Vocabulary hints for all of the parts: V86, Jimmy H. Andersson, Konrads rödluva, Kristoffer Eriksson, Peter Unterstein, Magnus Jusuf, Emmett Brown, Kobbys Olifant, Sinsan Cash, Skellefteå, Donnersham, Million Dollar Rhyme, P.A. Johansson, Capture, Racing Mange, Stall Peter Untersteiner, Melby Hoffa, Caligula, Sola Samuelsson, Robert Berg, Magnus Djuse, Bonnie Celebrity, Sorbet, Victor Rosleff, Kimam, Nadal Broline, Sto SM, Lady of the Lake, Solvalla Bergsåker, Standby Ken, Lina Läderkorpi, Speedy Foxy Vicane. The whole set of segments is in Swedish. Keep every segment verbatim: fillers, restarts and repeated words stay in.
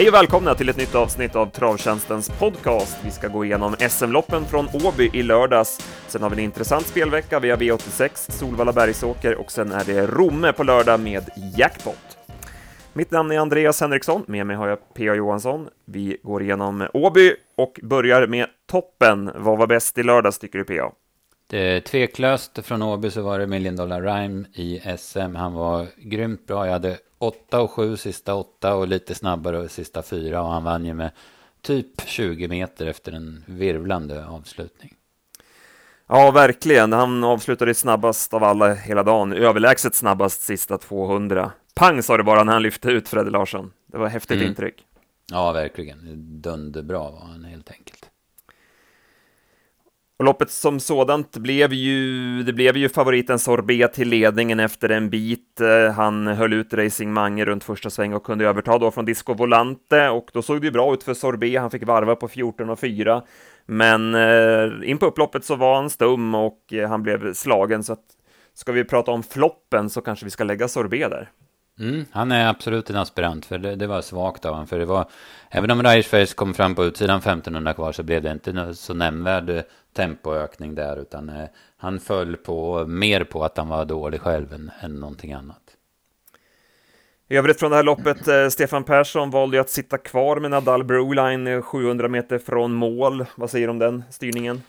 Hej och välkomna till ett nytt avsnitt av Travtjänstens podcast. Vi ska gå igenom S M-loppen från Åby i lördags. Sen har vi en intressant spelvecka via V åttiosex, Solvalla Bergsåker och sen är det Rome på lördag med Jackpot. Mitt namn är Andreas Henriksson, med mig har jag P A. Johansson. Vi går igenom Åby och börjar med toppen. Vad var bäst i lördags tycker du P A? Det tveklöst från Åby så var det Million Dollar Rhyme i S M. Han var grymt bra. Jag hade åtta och sju sista åtta och lite snabbare sista fyra. Och han vann ju med typ tjugo meter efter en virvlande avslutning. Ja, verkligen. Han avslutade snabbast av alla hela dagen. Överlägset snabbast sista tvåhundra. Pang sa det bara när han lyfte ut Fredde Larsson. Det var häftigt mm. intryck. Ja, verkligen. Dunderbra var han helt enkelt. Och loppet som sådant blev ju, det blev ju favoriten Sorbet till ledningen efter en bit. Han höll ut Racing Mange runt första sväng och kunde överta då från Disco Volante. Och då såg det ju bra ut för Sorbet. Han fick varva på fjorton och fyra. Men in på upploppet så var han stum och han blev slagen. Så att, ska vi prata om floppen så kanske vi ska lägga Sorbet där. Mm, han är absolut en aspirant, för det, det var svagt av han, för det var, även om Raceface kom fram på utsidan femtonhundra kvar så blev det inte så nämnvärd tempoökning där, utan eh, han föll på mer på att han var dålig själv än, än någonting annat. I övrigt från det här loppet, eh, Stefan Persson valde ju att sitta kvar med Nadal Broline sjuhundra meter från mål. Vad säger du om den styrningen?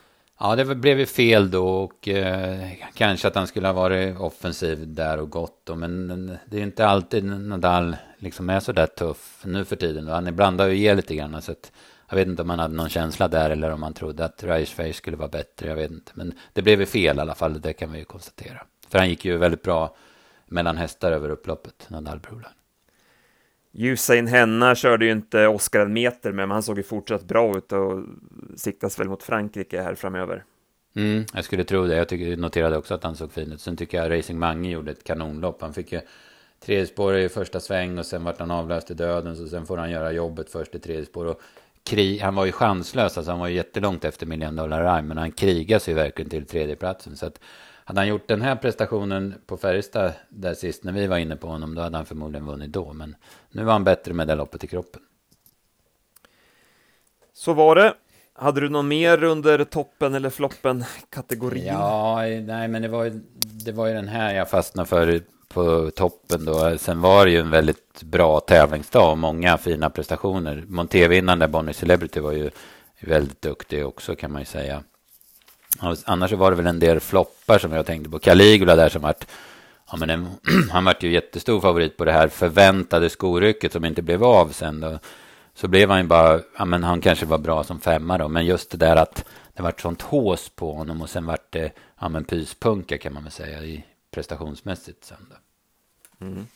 Ja, det blev ju fel då och eh, kanske att han skulle ha varit offensiv där och gott då, men det är inte alltid Nadal liksom är så där tuff nu för tiden då. Han blandar ju ihjäl lite grann, så att jag vet inte om han hade någon känsla där eller om han trodde att Raceface skulle vara bättre, jag vet inte. Men det blev ju fel i alla fall, det kan vi ju konstatera. För han gick ju väldigt bra mellan hästar över upploppet, Nadal Broline. Usain Henna körde ju inte Oscar en meter med, men han såg ju fortsatt bra ut och siktas väl mot Frankrike här framöver. Mm, jag skulle tro det. Jag tycker, noterade också att han såg fin ut. Sen tycker jag Racing Mange gjorde ett kanonlopp. Han fick ju tredje spår i första sväng och sen vart han avlöst i döden, så sen får han göra jobbet först i tredje spår. Och krig, han var ju chanslös, alltså han var ju jättelångt efter Million Dollar Rhyme, men han krigas ju verkligen till tredjeplatsen. Så att hade han gjort den här prestationen på Färjestad där sist när vi var inne på honom, då hade han förmodligen vunnit då. Men nu var han bättre med det loppet i kroppen. Så var det. Hade du någon mer under toppen eller floppen-kategorin? Ja, nej, men det var, ju, det var ju den här jag fastnade för på toppen då. Sen var det ju en väldigt bra tävlingsdag och många fina prestationer. Montevinnaren där, Bonnie Celebrity, var ju väldigt duktig också kan man ju säga. Annars var det väl en del floppar som jag tänkte på. Caligula där som vart, ja men en, han vart ju jättestor favorit på det här förväntade skorycket som inte blev av sen då. Så blev han ju bara, ja men han kanske var bra som femma då, men just det där att det vart sånt hås på honom och sen vart det, ja men pyspunka kan man väl säga i prestationsmässigt sen då. Mm.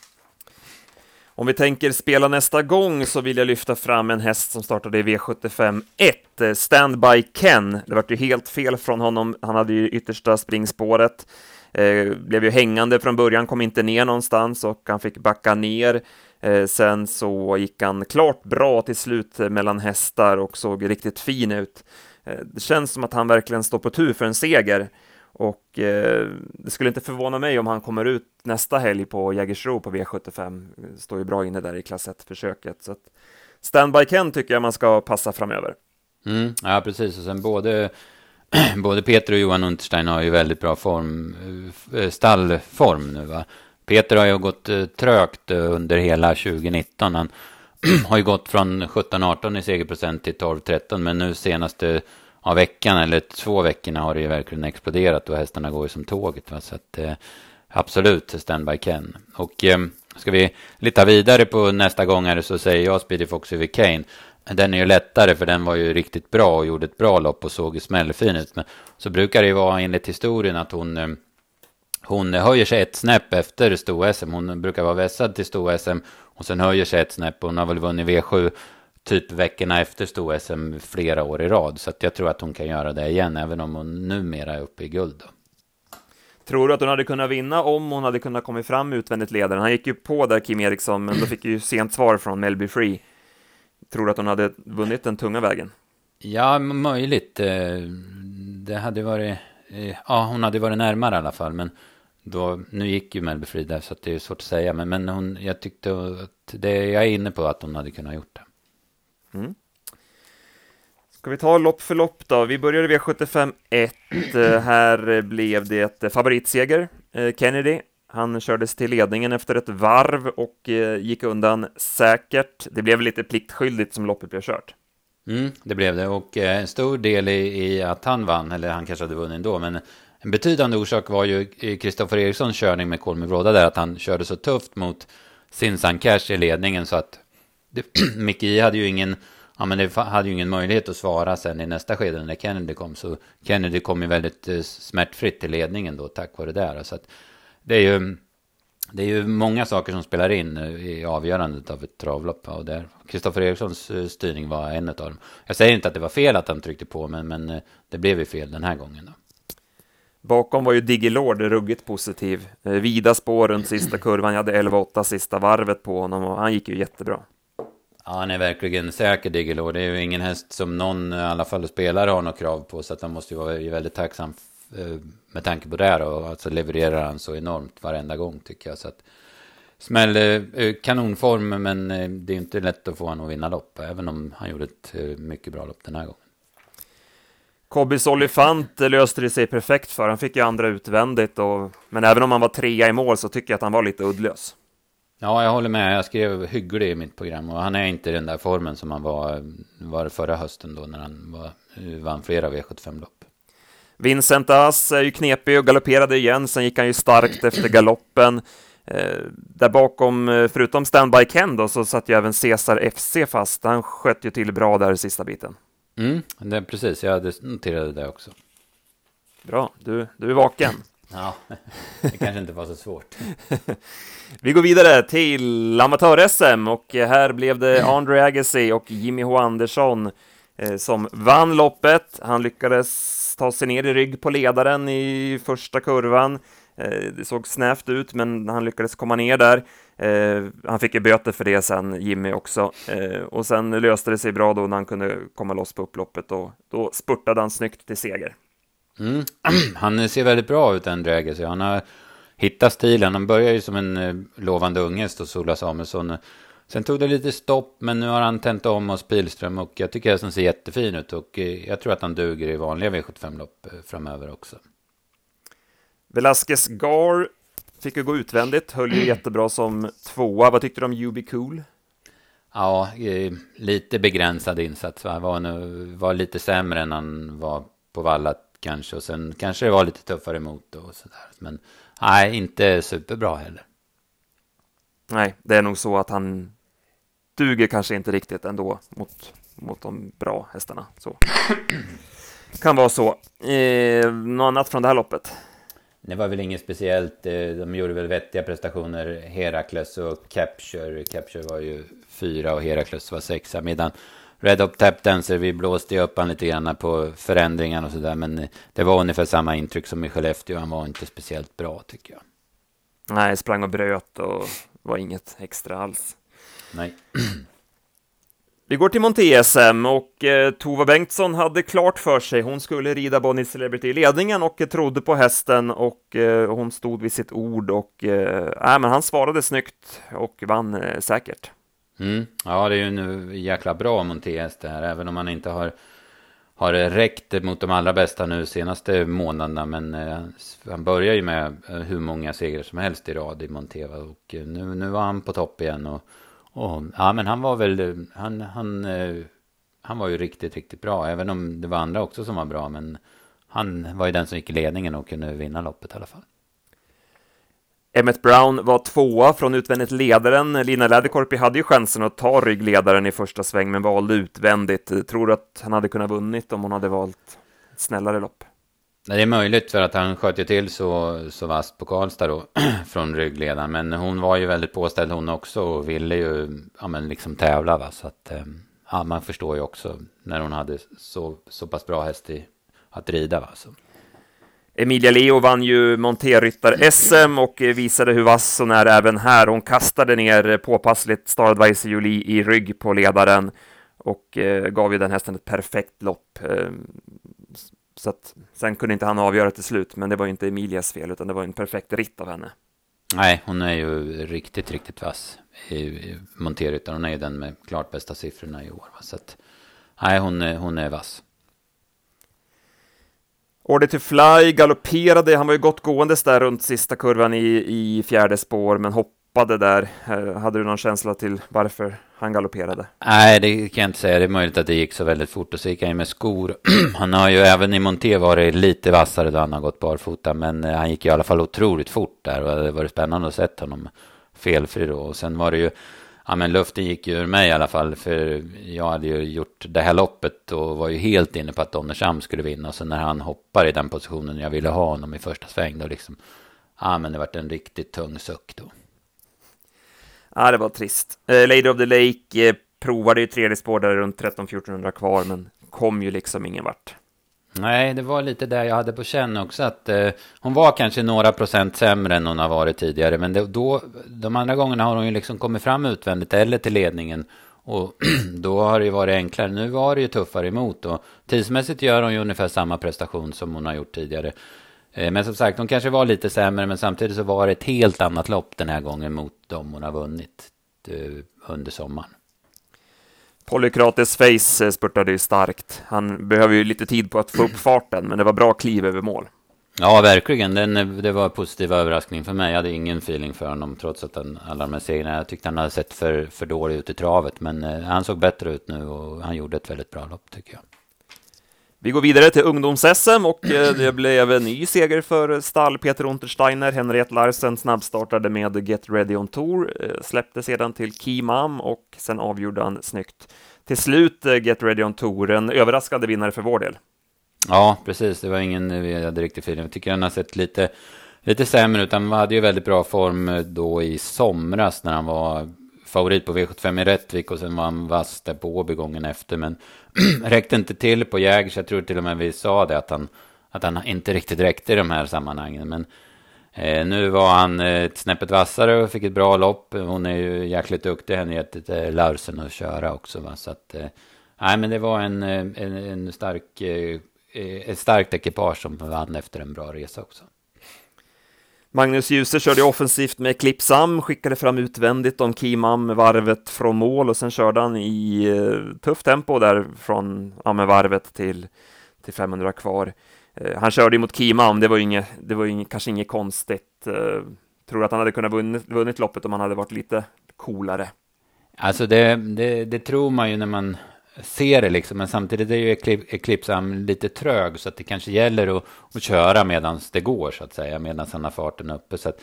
Om vi tänker spela nästa gång så vill jag lyfta fram en häst som startade i V sjuttiofem ett, Standby Ken. Det var ju helt fel från honom, han hade ju yttersta springspåret, eh, blev ju hängande från början, kom inte ner någonstans och han fick backa ner. Eh, sen så gick han klart bra till slut mellan hästar och såg riktigt fin ut. Eh, det känns som att han verkligen står på tur för en seger. Och eh, det skulle inte förvåna mig om han kommer ut nästa helg på Jägersro på V sjuttiofem. Står ju bra inne där i klass ett-försöket. Så att Standby Ken tycker jag man ska passa framöver. Mm, ja, precis. Och sen både, både Peter och Johan Unterstein har ju väldigt bra form, stallform nu va. Peter har ju gått trögt under hela tjugonitton. Han har ju gått från sjutton arton i segerprocent till tolv tretton. Men nu senaste... av veckan eller två veckorna har det ju verkligen exploderat och hästarna går ju som tåget va? Så att eh, absolut Standby Ken. Och eh, ska vi lita vidare på nästa gång här så säger jag Speedy Foxy Vicane. Den är ju lättare för den var ju riktigt bra och gjorde ett bra lopp och såg ju smällfin ut. Men så brukar det ju vara enligt historien att hon eh, hon höjer sig ett snäpp efter Sto S M. Hon brukar vara vässad till Sto S M och sen höjer sig ett snäpp och hon har väl vunnit V sju typ veckorna efter Sto S M flera år i rad. Så att jag tror att hon kan göra det igen, även om hon numera är uppe i guld då. Tror du att hon hade kunnat vinna om hon hade kunnat komma fram utvändigt ledaren? Han gick ju på där Kim Eriksson, men då fick ju sent svar från Melby Free. Tror du att hon hade vunnit den tunga vägen? Ja, möjligt. Det hade varit... Ja, hon hade varit närmare i alla fall, men... Då, nu gick ju Melby Free där, så att det är svårt att säga. Men, men hon, jag tyckte att det jag är inne på att hon hade kunnat gjort det. Mm. Ska vi ta lopp för lopp då? Vi började V sjuttiofem ett. Här blev det favoritseger. Kennedy. Han kördes till ledningen efter ett varv och gick undan säkert. Det blev lite pliktskyldigt som loppet blev kört. Mm, det blev det, och en stor del i att han vann, eller han kanske hade vunnit ändå, men en betydande orsak var ju Kristoffer Erikssons körning med Colmi Vråda där, att han körde så tufft mot Sinsan Cash i ledningen så att Micke hade ju ingen ja, men det hade ju ingen möjlighet att svara sen i nästa skede när Kennedy kom, så Kennedy kom ju väldigt smärtfritt till ledningen då tack vare det där, så att det är ju det är ju många saker som spelar in i avgörandet av ett travlopp, och där Kristoffer Erikssons styrning var en av dem. Jag säger inte att det var fel att han tryckte på, men, men det blev ju fel den här gången då. Bakom var ju Digilord ruggigt positiv. Vida spår runt sista kurvan. Jag hade elva åtta sista varvet på honom och han gick ju jättebra. Ja, han är verkligen säker, Digilord. Det är ju ingen häst som någon, i alla fall spelare, har något krav på, så att han måste ju vara väldigt tacksam med tanke på det här, och alltså levererar han så enormt varenda gång tycker jag, så att smäll kanonform, men det är inte lätt att få han att vinna lopp, även om han gjorde ett mycket bra lopp den här gången. Kobbys Olifant löste det sig perfekt för, han fick ju andra utvändigt och, men även om han var trea i mål så tycker jag att han var lite uddlös. Ja, jag håller med, jag skrev hygglig i mitt program och han är inte i den där formen som han var, var förra hösten då när han var, vann flera V sjuttiofem-lopp. Vincent As är ju knepig och galopperade igen. Sen gick han ju starkt efter galoppen. eh, Där bakom, förutom Standby Ken då, så satt ju även Cesar F C fast. Han sköt ju till bra där i sista biten. Mm, det, precis, jag noterade det också. Bra, du, du är vaken. Ja, det kanske inte var så svårt. Vi går vidare till amatör-S M. Och här blev det Andre Agassi och Jimmy H. Andersson eh, som vann loppet. Han lyckades ta sig ner i rygg på ledaren i första kurvan. Eh, det såg snävt ut, men han lyckades komma ner där. Eh, han fick ju böter för det sen, Jimmy också. Eh, och sen löste det sig bra då när han kunde komma loss på upploppet. Och då spurtade han snyggt till seger. Mm. Han ser väldigt bra ut, André Agassi. Han har hittat stilen. Han börjar ju som en eh, lovande ungest och Sola Samuelsson. Sen tog det lite stopp, men nu har han tänt om oss Pilström och jag tycker att han ser jättefin ut och jag tror att han duger i vanliga V sjuttiofem-lopp framöver också. Velasquez Gar fick ju gå utvändigt, höll ju jättebra som tvåa. Vad tyckte du om U B Cool? Ja, lite begränsad insats. Han var, nu, var lite sämre än han var på vallat kanske och sen kanske det var lite tuffare emot och sådär. Men nej, inte superbra heller. Nej, det är nog så att han duger kanske inte riktigt ändå mot, mot de bra hästarna. Så. Kan vara så. Eh, något annat från det här loppet? Det var väl inget speciellt. De gjorde väl vettiga prestationer. Herakles och Capture. Capture var ju fyra och Herakles var sexa. Medan Red Hop Tap Dancer, vi blåste ju upp han lite grann på förändringarna och sådär. Men det var ungefär samma intryck som i Skellefteå. Han var inte speciellt bra tycker jag. Nej, sprang och bröt och var inget extra alls. Nej. Vi går till Monté S M och eh, Tova Bengtsson hade klart för sig. Hon skulle rida Bonnie Celebrity i ledningen och eh, trodde på hästen och eh, hon stod vid sitt ord och eh, äh, men han svarade snyggt och vann eh, säkert. Mm. Ja, det är ju nu jäkla bra Monté S det här, även om han inte har har räckt mot de allra bästa nu senaste månaderna, men eh, han börjar ju med hur många segrar som helst i rad i Monteva och nu, nu var han på topp igen och, och ja, men han var väl han, han, eh, han var ju riktigt, riktigt bra, även om det var andra också som var bra, men han var ju den som gick i ledningen och kunde vinna loppet i alla fall. Emmett Brown var tvåa från utvändigt ledaren. Lina Läderkorpi hade ju chansen att ta ryggledaren i första sväng men valde utvändigt. Tror du att han hade kunnat vunnit om hon hade valt ett snällare lopp? Det är möjligt för att han sköt ju till så, så vasst på Karlstad då, från ryggledaren. Men hon var ju väldigt påställd hon också och ville ju ja, men liksom tävla. Va? Så att, ja, man förstår ju också när hon hade så, så pass bra häst i, att rida. Va? Så. Emilia Leo vann ju Monté-ryttar-S M och visade hur vass hon är även här. Hon kastade ner påpassligt Star Advisor Julie i rygg på ledaren och eh, gav ju den hästen ett perfekt lopp. Eh, så att, sen kunde inte han avgöra till slut, men det var ju inte Emilias fel utan det var ju en perfekt ritt av henne. Nej, hon är ju riktigt, riktigt vass i Monterutan. Hon är ju den med klart bästa siffrorna i år. Va? Så att, nej, hon, hon är vass. Order to Fly galopperade. Han var ju gott gåendes där runt sista kurvan i, i fjärde spår, men hoppade där. Hade du någon känsla till varför han galopperade? Nej, det kan jag inte säga. Det är möjligt att det gick så väldigt fort, och så gick han ju med skor. Han har ju även i Monté varit lite vassare då han har gått barfota, men han gick i alla fall otroligt fort där, och det var spännande att se honom felfri då. Och sen var det ju, ja, men luften gick ju ur mig i alla fall, för jag hade ju gjort det här loppet och var ju helt inne på att Donnersham skulle vinna. Och sen när han hoppar i den positionen jag ville ha honom i första sväng då liksom, ja, men det var en riktigt tung suck då. Ja, det var trist. Eh, Lady of the Lake eh, provade ju tredje spår där runt tretton fjortonhundra kvar, men kom ju liksom ingen vart. Nej, det var lite där jag hade på känn också, att eh, hon var kanske några procent sämre än hon har varit tidigare, men det, då, de andra gångerna har hon ju liksom kommit fram utvändigt eller till ledningen, och då har det ju varit enklare. Nu var det ju tuffare emot, och tidsmässigt gör hon ju ungefär samma prestation som hon har gjort tidigare. Eh, men som sagt, hon kanske var lite sämre, men samtidigt så var det ett helt annat lopp den här gången mot dem hon har vunnit eh, under sommaren. Polykrates Face spurtade ju starkt. Han behöver ju lite tid på att få upp farten, men det var bra kliv över mål. Ja, verkligen. Den, det var en positiv överraskning för mig. Jag hade ingen feeling för honom, trots att han, alla de här segrarna, jag tyckte han hade sett för, för dåligt ut i travet. Men eh, han såg bättre ut nu, och han gjorde ett väldigt bra lopp tycker jag. Vi går vidare till ungdoms-S M, och eh, det blev en ny seger för stall Peter Untersteiner. Henriette Larsen snabbstartade med Get Ready on Tour, eh, släppte sedan till Kimam, och sen avgjorde han snyggt. Till slut eh, Get Ready on Tour, en överraskande vinnare för vår del. Ja, precis. Det var ingen vi hade riktigt feeling. Jag tycker han har sett lite, lite sämre, utan han hade ju väldigt bra form då i somras när han var favorit på V sjuttiofem i Rättvik, och sen var han vass där på begången efter, men räckte inte till på Jägers. Jag tror till och med vi sa det, att han, att han inte riktigt räckte i de här sammanhangen, men eh, nu var han eh, ett snäppet vassare och fick ett bra lopp. Hon är ju jäkligt duktig, henne gett eh, Larsen att köra också, va? Så att, eh, nej, men det var en, en, en stark eh, ett starkt ekipage som vann efter en bra resa också. Magnus Djuse körde offensivt med Eclipsam, skickade fram utvändigt om Kimam med varvet från mål, och sen körde han i eh, tufft tempo där från, ja, med varvet till, till femhundra kvar. Eh, han körde mot Kimam, det var ju inget, det var inget, kanske inget konstigt. Eh, tror att han hade kunnat vunnit, vunnit loppet om han hade varit lite coolare. Alltså det, det, det tror man ju när man ser det liksom, men samtidigt är ju Eclipsam lite trög, så att det kanske gäller att, att köra medan det går så att säga, medan han har farten uppe, så att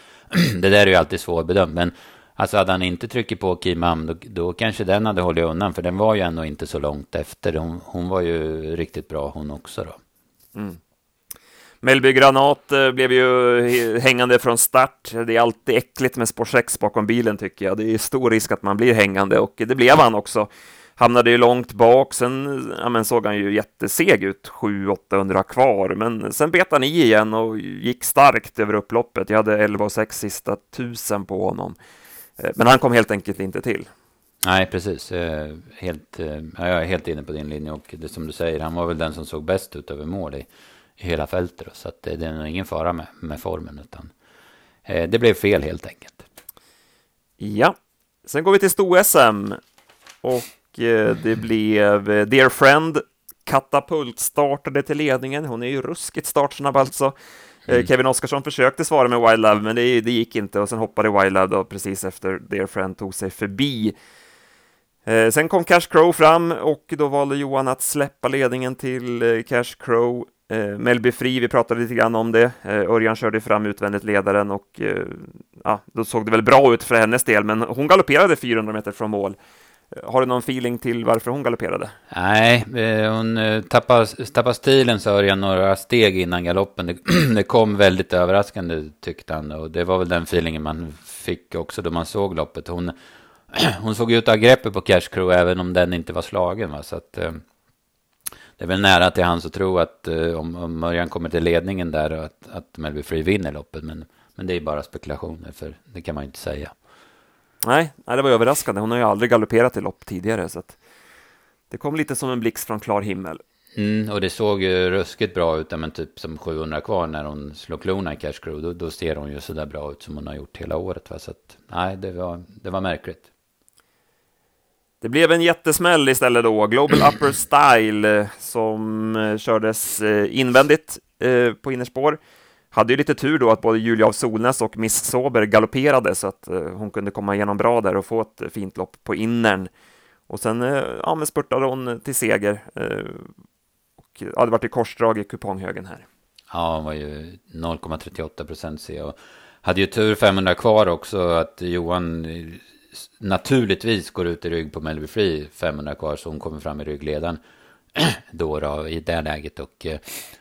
det där är ju alltid svårbedömt. Men alltså hade han inte tryckt på Kimam då, då kanske den hade hållit undan, för den var ju ändå inte så långt efter. Hon, hon var ju riktigt bra hon också då. Mm. Mellby Granat blev ju hängande från start. Det är alltid äckligt med spår sex bakom bilen tycker jag. Det är stor risk att man blir hängande, och det blev han också. Hamnade ju långt bak, sen ja, men såg han ju jätteseg ut, sju åttahundra kvar. Men sen bet han i igen och gick starkt över upploppet. Jag hade elva och sex sista tusen på honom. Men han kom helt enkelt inte till. Nej, precis. Helt, ja, jag är helt inne på din linje, och det som du säger, han var väl den som såg bäst ut över mål i, i hela fältet. Så att det är nog ingen fara med, med formen, utan det blev fel helt enkelt. Ja, sen går vi till Sto S M, och det blev Dear Friend. Katapult startade till ledningen. Hon är ju ruskigt startsnabb alltså. Mm. Kevin Oskarsson försökte svara med Wild Love, men det, det gick inte, och sen hoppade Wild Love då, precis efter Dear Friend tog sig förbi. Eh, sen kom Cash Crow fram, och då valde Johan att släppa ledningen till Cash Crow. Eh, Mellby Fri, vi pratade lite grann om det. Eh, Örjan körde fram utvändigt ledaren, och eh, ja, då såg det väl bra ut för hennes del, men hon galopperade fyrahundra meter från mål. Har du någon feeling till varför hon galopperade? Nej, hon tappade, tappade stilen, så hörde jag några steg innan galoppen. Det, det kom väldigt överraskande tyckte han, och det var väl den feelingen man fick också då man såg loppet. Hon, hon såg ut att ha greppet på Cash Crow även om den inte var slagen, va? Så att, det är väl nära till hans att tro att om, om Mörjan kommer till ledningen där, att, att Mellby Free vinner loppet, men, men det är bara spekulationer, för det kan man ju inte säga. Nej, det var överraskande. Hon har ju aldrig galopperat i lopp tidigare, så att det kom lite som en blixt från klar himmel. Mm, och det såg ju ruskigt bra ut, men typ som sjuhundra kvar när hon slog klona i Cash Crew, då, då ser hon ju så där bra ut som hon har gjort hela året, va? Så att, nej, det var, det var märkligt. Det blev en jättesmäll istället då. Global Upper Style som kördes invändigt på innerspår hade ju lite tur då att både Julia av Solnäs och Miss Sober galopperade, så att hon kunde komma igenom bra där och få ett fint lopp på innern. Och sen ja, men spurtade hon till seger. Och ja, det var till korsdrag i kuponghögen här. Ja, hon var ju noll komma trettioåtta procent C och hade ju tur femhundra kvar också att Johan naturligtvis går ut i rygg på Melby Free femhundra kvar, så hon kommer fram i ryggledan då, då i det läget, och eh,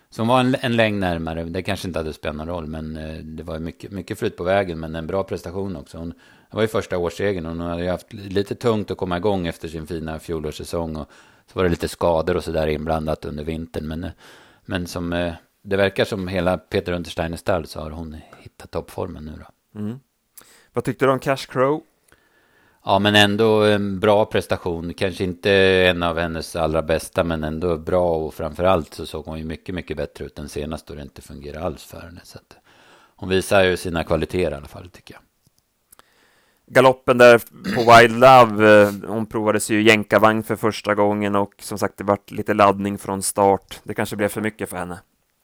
som var en, en längd närmare. Det kanske inte hade spelat någon roll, men eh, det var mycket, mycket flyt på vägen, men en bra prestation också. Hon, det var ju första årsegen och hon hade ju haft lite tungt att komma igång efter sin fina fjolårssäsong, och så var det lite skador och sådär inblandat under vintern, men, eh, men som eh, det verkar som hela Peter Unterstein stall, så har hon hittat toppformen nu då. Mm. Vad tyckte du om Cash Crow? Ja, men ändå en bra prestation. Kanske inte en av hennes allra bästa, men ändå bra, och framförallt så såg hon ju mycket, mycket bättre ut än senast då det inte fungerar alls för henne. Så att hon visar ju sina kvaliteter i alla fall, tycker jag. Galoppen där på Wild Love, hon provades ju jänkarvagn för första gången, och som sagt det var lite laddning från start. Det kanske blev för mycket för henne.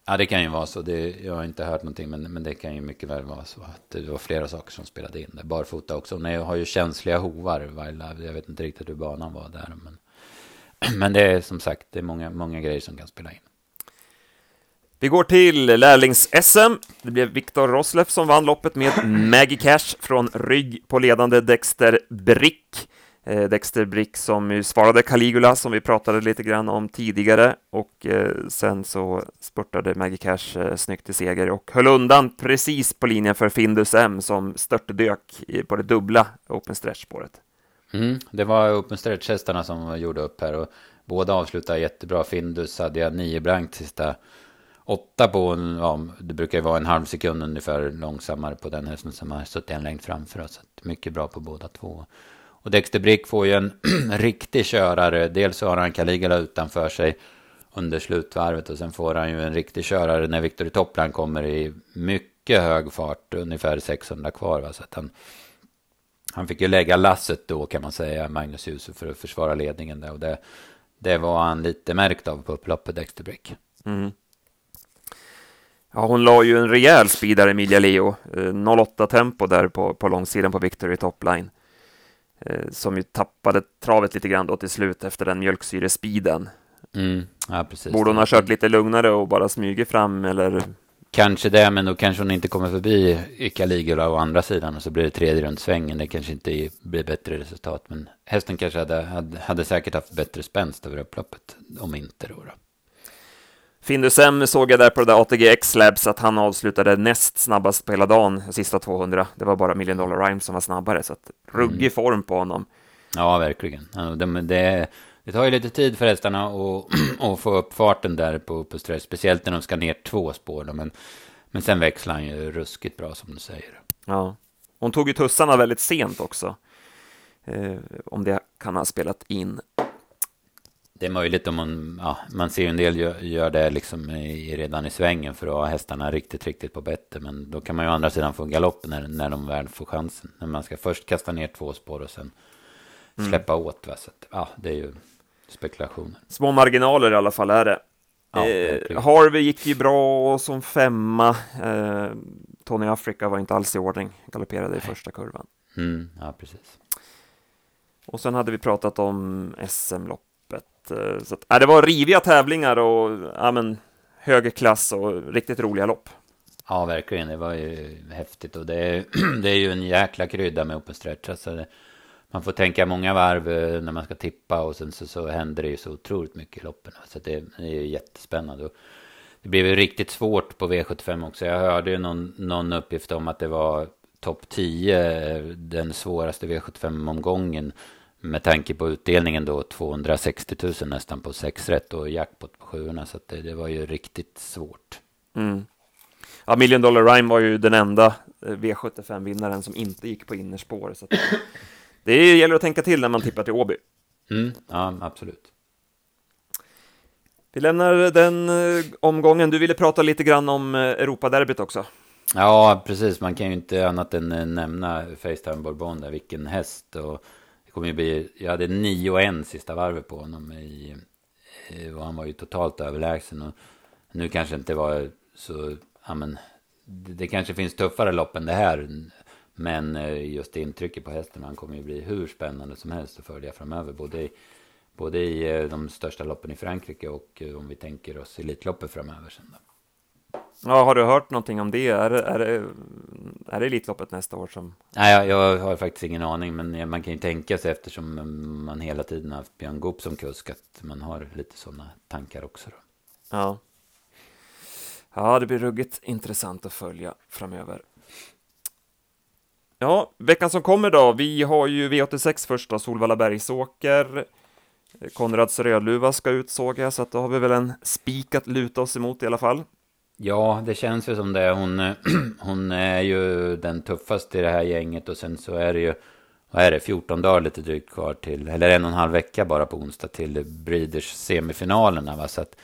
Ja, det kan ju vara så. Det, jag har inte hört någonting, men, men det kan ju mycket väl vara så att det var flera saker som spelade in där. Barfota också. Nej, jag har ju känsliga hovar. Jag vet inte riktigt hur banan var där. Men, men det är som sagt, det är många, många grejer som kan spela in. Vi går till lärlings-S M. Det blev Viktor Rosleff som vann loppet med Maggie Cash från rygg på ledande Dexter Brick. Dexter Brick som ju svarade Caligula som vi pratade lite grann om tidigare, och eh, sen så spurtade Maggie Cash eh, snyggt till seger och höll undan precis på linjen för Findus M som störtdök på det dubbla open stretch-spåret. Mm, det var open stretch-hästarna som gjorde upp här, och båda avslutade jättebra. Findus hade jag nio blankt sista åtta på en, ja, det brukar ju vara en halv sekund ungefär långsammare på den hästen som har suttit en längd framför oss. Mycket bra på båda två. Och Dexter Brick får ju en riktig körare. Dels har han Caligula utanför sig under slutvarvet, och sen får han ju en riktig körare när Victor Toppland kommer i mycket hög fart, ungefär sexhundra kvar. Va? Så att han, han fick ju lägga lasset då, kan man säga, Magnus Jusuf, för att försvara ledningen där. Och det, det var han lite märkt av på upploppet, Dexter Brick. Mm. Ja, hon la ju en rejäl speed där, Emilia Leo. noll åtta tempo där på, på långsidan på Victor Toppland, som ju tappade travet lite grann då till slut efter den mjölksyrespeeden. Mm, ja, precis. Borde hon ha kört lite lugnare och bara smyger fram, eller? Kanske det, men då kanske hon inte kommer förbi Caligula och andra sidan, och så blir det tredje runt svängen. Det kanske inte blir bättre resultat, men hästen kanske hade, hade, hade säkert haft bättre spänst över upploppet, om inte då. då. Findus M såg jag där på det där A T G X-Labs att han avslutade näst snabbast på hela dagen, sista tvåhundra. Det var bara Million Dollar Rhyme som var snabbare, så att ruggig form på honom. Ja, verkligen. Det, det, det tar ju lite tid för hästarna att, att få upp farten där på, på stress, speciellt när de ska ner två spår. Då, men, men sen växlar han ju ruskigt bra, som du säger. Ja, hon tog ju tussarna väldigt sent också, eh, om det kan ha spelat in. Det är möjligt om man, ja, man ser ju en del gör, gör det liksom i, redan i svängen för att ha hästarna riktigt, riktigt på bättre. Men då kan man ju å andra sidan få en galopp när, när de väl får chansen. När man ska först kasta ner två spår och sen släppa mm. åt. Va? Så att, ja, det är ju spekulationer. Små marginaler i alla fall är det. Ja, eh, Harvey gick ju bra som femma. Eh, Tony Africa var inte alls i ordning. Galopperade i första kurvan. Mm, ja, precis. Och sen hade vi pratat om S M-lopp. Så att, ja, det var riviga tävlingar och ja, men, högerklass och riktigt roliga lopp. Ja, verkligen. Det var ju häftigt, och det är, det är ju en jäkla krydda med open stretch. Alltså det, man får tänka många varv när man ska tippa, och sen så, så händer det ju så otroligt mycket i loppen. Så det, det är ju jättespännande. Och det blev ju riktigt svårt på V sjuttiofem också. Jag hörde ju någon, någon uppgift om att det var topp tio den svåraste V sjuttiofem-omgången. Med tanke på utdelningen då, tvåhundrasextio tusen nästan på sex rätt och jackpot på sjuorna. Så att det, det var ju riktigt svårt. Mm. Ja, Million Dollar Rhyme var ju den enda V sjuttiofem-vinnaren som inte gick på innerspår. Så att det gäller att tänka till när man tippar till Åby. Mm, ja, absolut. Vi lämnar den omgången. Du ville prata lite grann om Europa-derbyt också. Ja, precis. Man kan ju inte annat än nämna Facetime Bourbon där. Vilken häst. Och det kommer ju bli, jag hade nio och en sista varvet på honom. I, och han var ju totalt överlägsen. Och nu kanske inte var så... Ja, men, det, det kanske finns tuffare lopp än det här. Men just det intrycket på hästen. Han kommer ju bli hur spännande som helst att följa framöver. Både i... Både i de största loppen i Frankrike och om vi tänker oss elitloppet framöver sen då. Ja, har du hört någonting om det? Är, är, är det elitloppet nästa år som... Nej, jag, jag har faktiskt ingen aning. Men man kan ju tänka sig, eftersom man hela tiden har haft Björn Goop som kusk, att man har lite sådana tankar också då. Ja. Ja, det blir ruggigt intressant att följa framöver. Ja, veckan som kommer då. Vi har ju V åttiosex första, Solvalla Bergsåker. Konrads rödluva ska utsåga, så att då har vi väl en spik att luta oss emot i alla fall. Ja, det känns ju som det. Hon, hon är ju den tuffaste i det här gänget, och sen så är det ju, vad är det, fjorton dagar lite drygt kvar till, eller en och en halv vecka bara på onsdag till Breeders semifinalerna va? Så att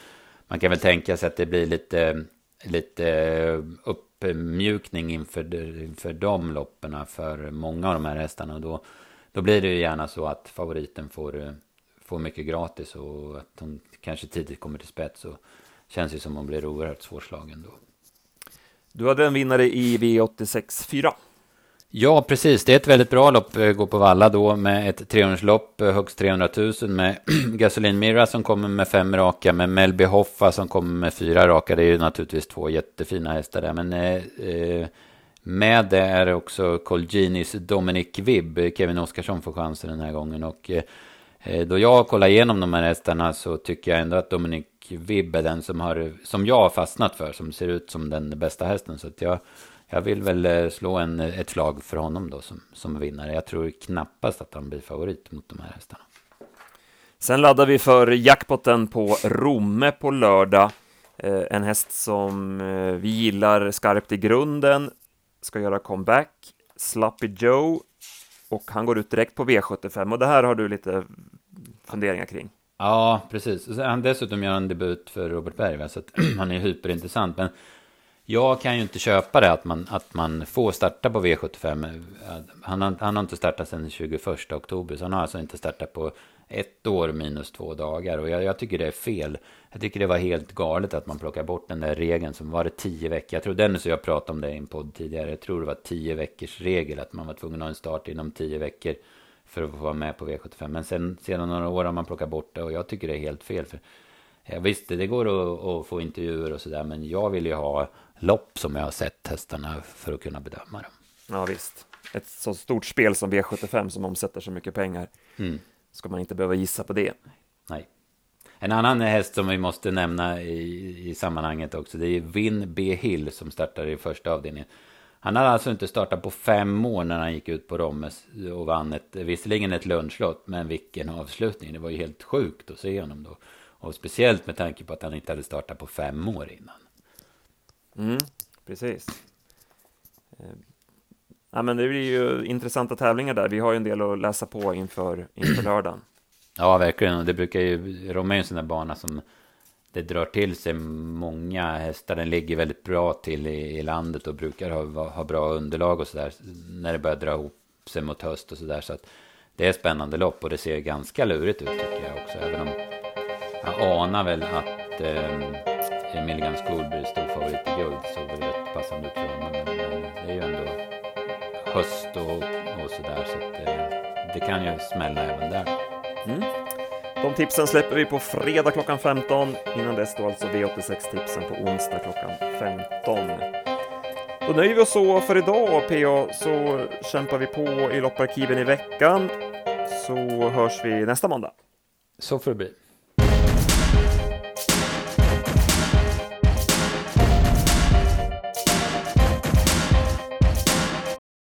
man kan väl tänka sig att det blir lite, lite uppmjukning inför, inför de lopperna för många av de här hästarna, och då, då blir det ju gärna så att favoriten får får mycket gratis, och att de kanske tidigt kommer till spets, så känns det som att man blir oerhört svårslagen då. Du hade en vinnare i V åttiosex fyra. Ja, precis. Det är ett väldigt bra lopp, går på valla då, med ett trehundralopp, högst trehundratusen, med Gasoline Mira som kommer med fem raka, med Melby Hoffa som kommer med fyra raka. Det är ju naturligtvis två jättefina hästar där, men eh, med det är också Colginis Dominic Vibb. Kevin Oskarsson får chansen den här gången, och eh, då jag kollar igenom de här hästarna så tycker jag ändå att Dominic Vibb är den som, har, som jag har fastnat för, som ser ut som den bästa hästen. Så att jag, jag vill väl slå en, ett slag för honom då som, som vinnare. Jag tror knappast att han blir favorit mot de här hästarna. Sen laddar vi för jackpotten på Rome på lördag. En häst som vi gillar skarpt i grunden, ska göra comeback. Sloppy Joe. Och han går ut direkt på V sjuttiofem, och det här har du lite funderingar kring. Ja, precis. Och han dessutom gör en debut för Robert Berg, så att han är hyperintressant. Men jag kan ju inte köpa det att man, att man får starta på V sjuttiofem. Han har, han har inte startat sedan tjugoförsta oktober, så han har alltså inte startat på ett år minus två dagar. Och jag, jag tycker det är fel. Jag tycker det var helt galet att man plockar bort den där regeln som var det tio veckor. Jag tror Dennis och jag pratade om det i en podd tidigare. Jag tror det var tio veckors regel, att man var tvungen att ha en start inom tio veckor för att få vara med på V sjuttiofem. Men sen, sedan några år har man plockat bort det, och jag tycker det är helt fel. För jag visste, det går att, att få intervjuer och sådär, men jag vill ju ha lopp som jag har sett hästarna för att kunna bedöma dem. Ja visst, ett så stort spel som V sjuttiofem som omsätter så mycket pengar. Mm. Ska man inte behöva gissa på det? Nej. En annan häst som vi måste nämna i, i sammanhanget också, det är Vin B. Hill som startar i första avdelningen. Han hade alltså inte startat på fem år när han gick ut på Rome och vann ett, visserligen ett lunchlott, men vilken avslutning. Det var ju helt sjukt att se honom då. Och speciellt med tanke på att han inte hade startat på fem år innan. Mm, precis. Ja, men det blir ju intressanta tävlingar där. Vi har ju en del att läsa på inför, inför lördagen. Ja, verkligen. Och det brukar ju, Rome är ju en sån där bana som det drar till sig många hästar. Den ligger väldigt bra till i, i landet och brukar ha, ha bra underlag och sådär när det börjar dra ihop sig mot höst och sådär. Så att det är spännande lopp, och det ser ganska lurigt ut tycker jag också. Även om jag anar väl att eh, Milligan School blir stor favorit i guld, så var det rätt passande ut för honom. Men, men det är ju ändå höst och, och sådär, så att det, det kan ju smälla även där. Mm. De tipsen släpper vi på fredag klockan femton. Innan dess då alltså V åttiosex-tipsen på onsdag klockan femton. Då nöjer vi oss så för idag, P A, så kämpar vi på i lopparkiven i veckan. Så hörs vi nästa måndag. Så får det bli.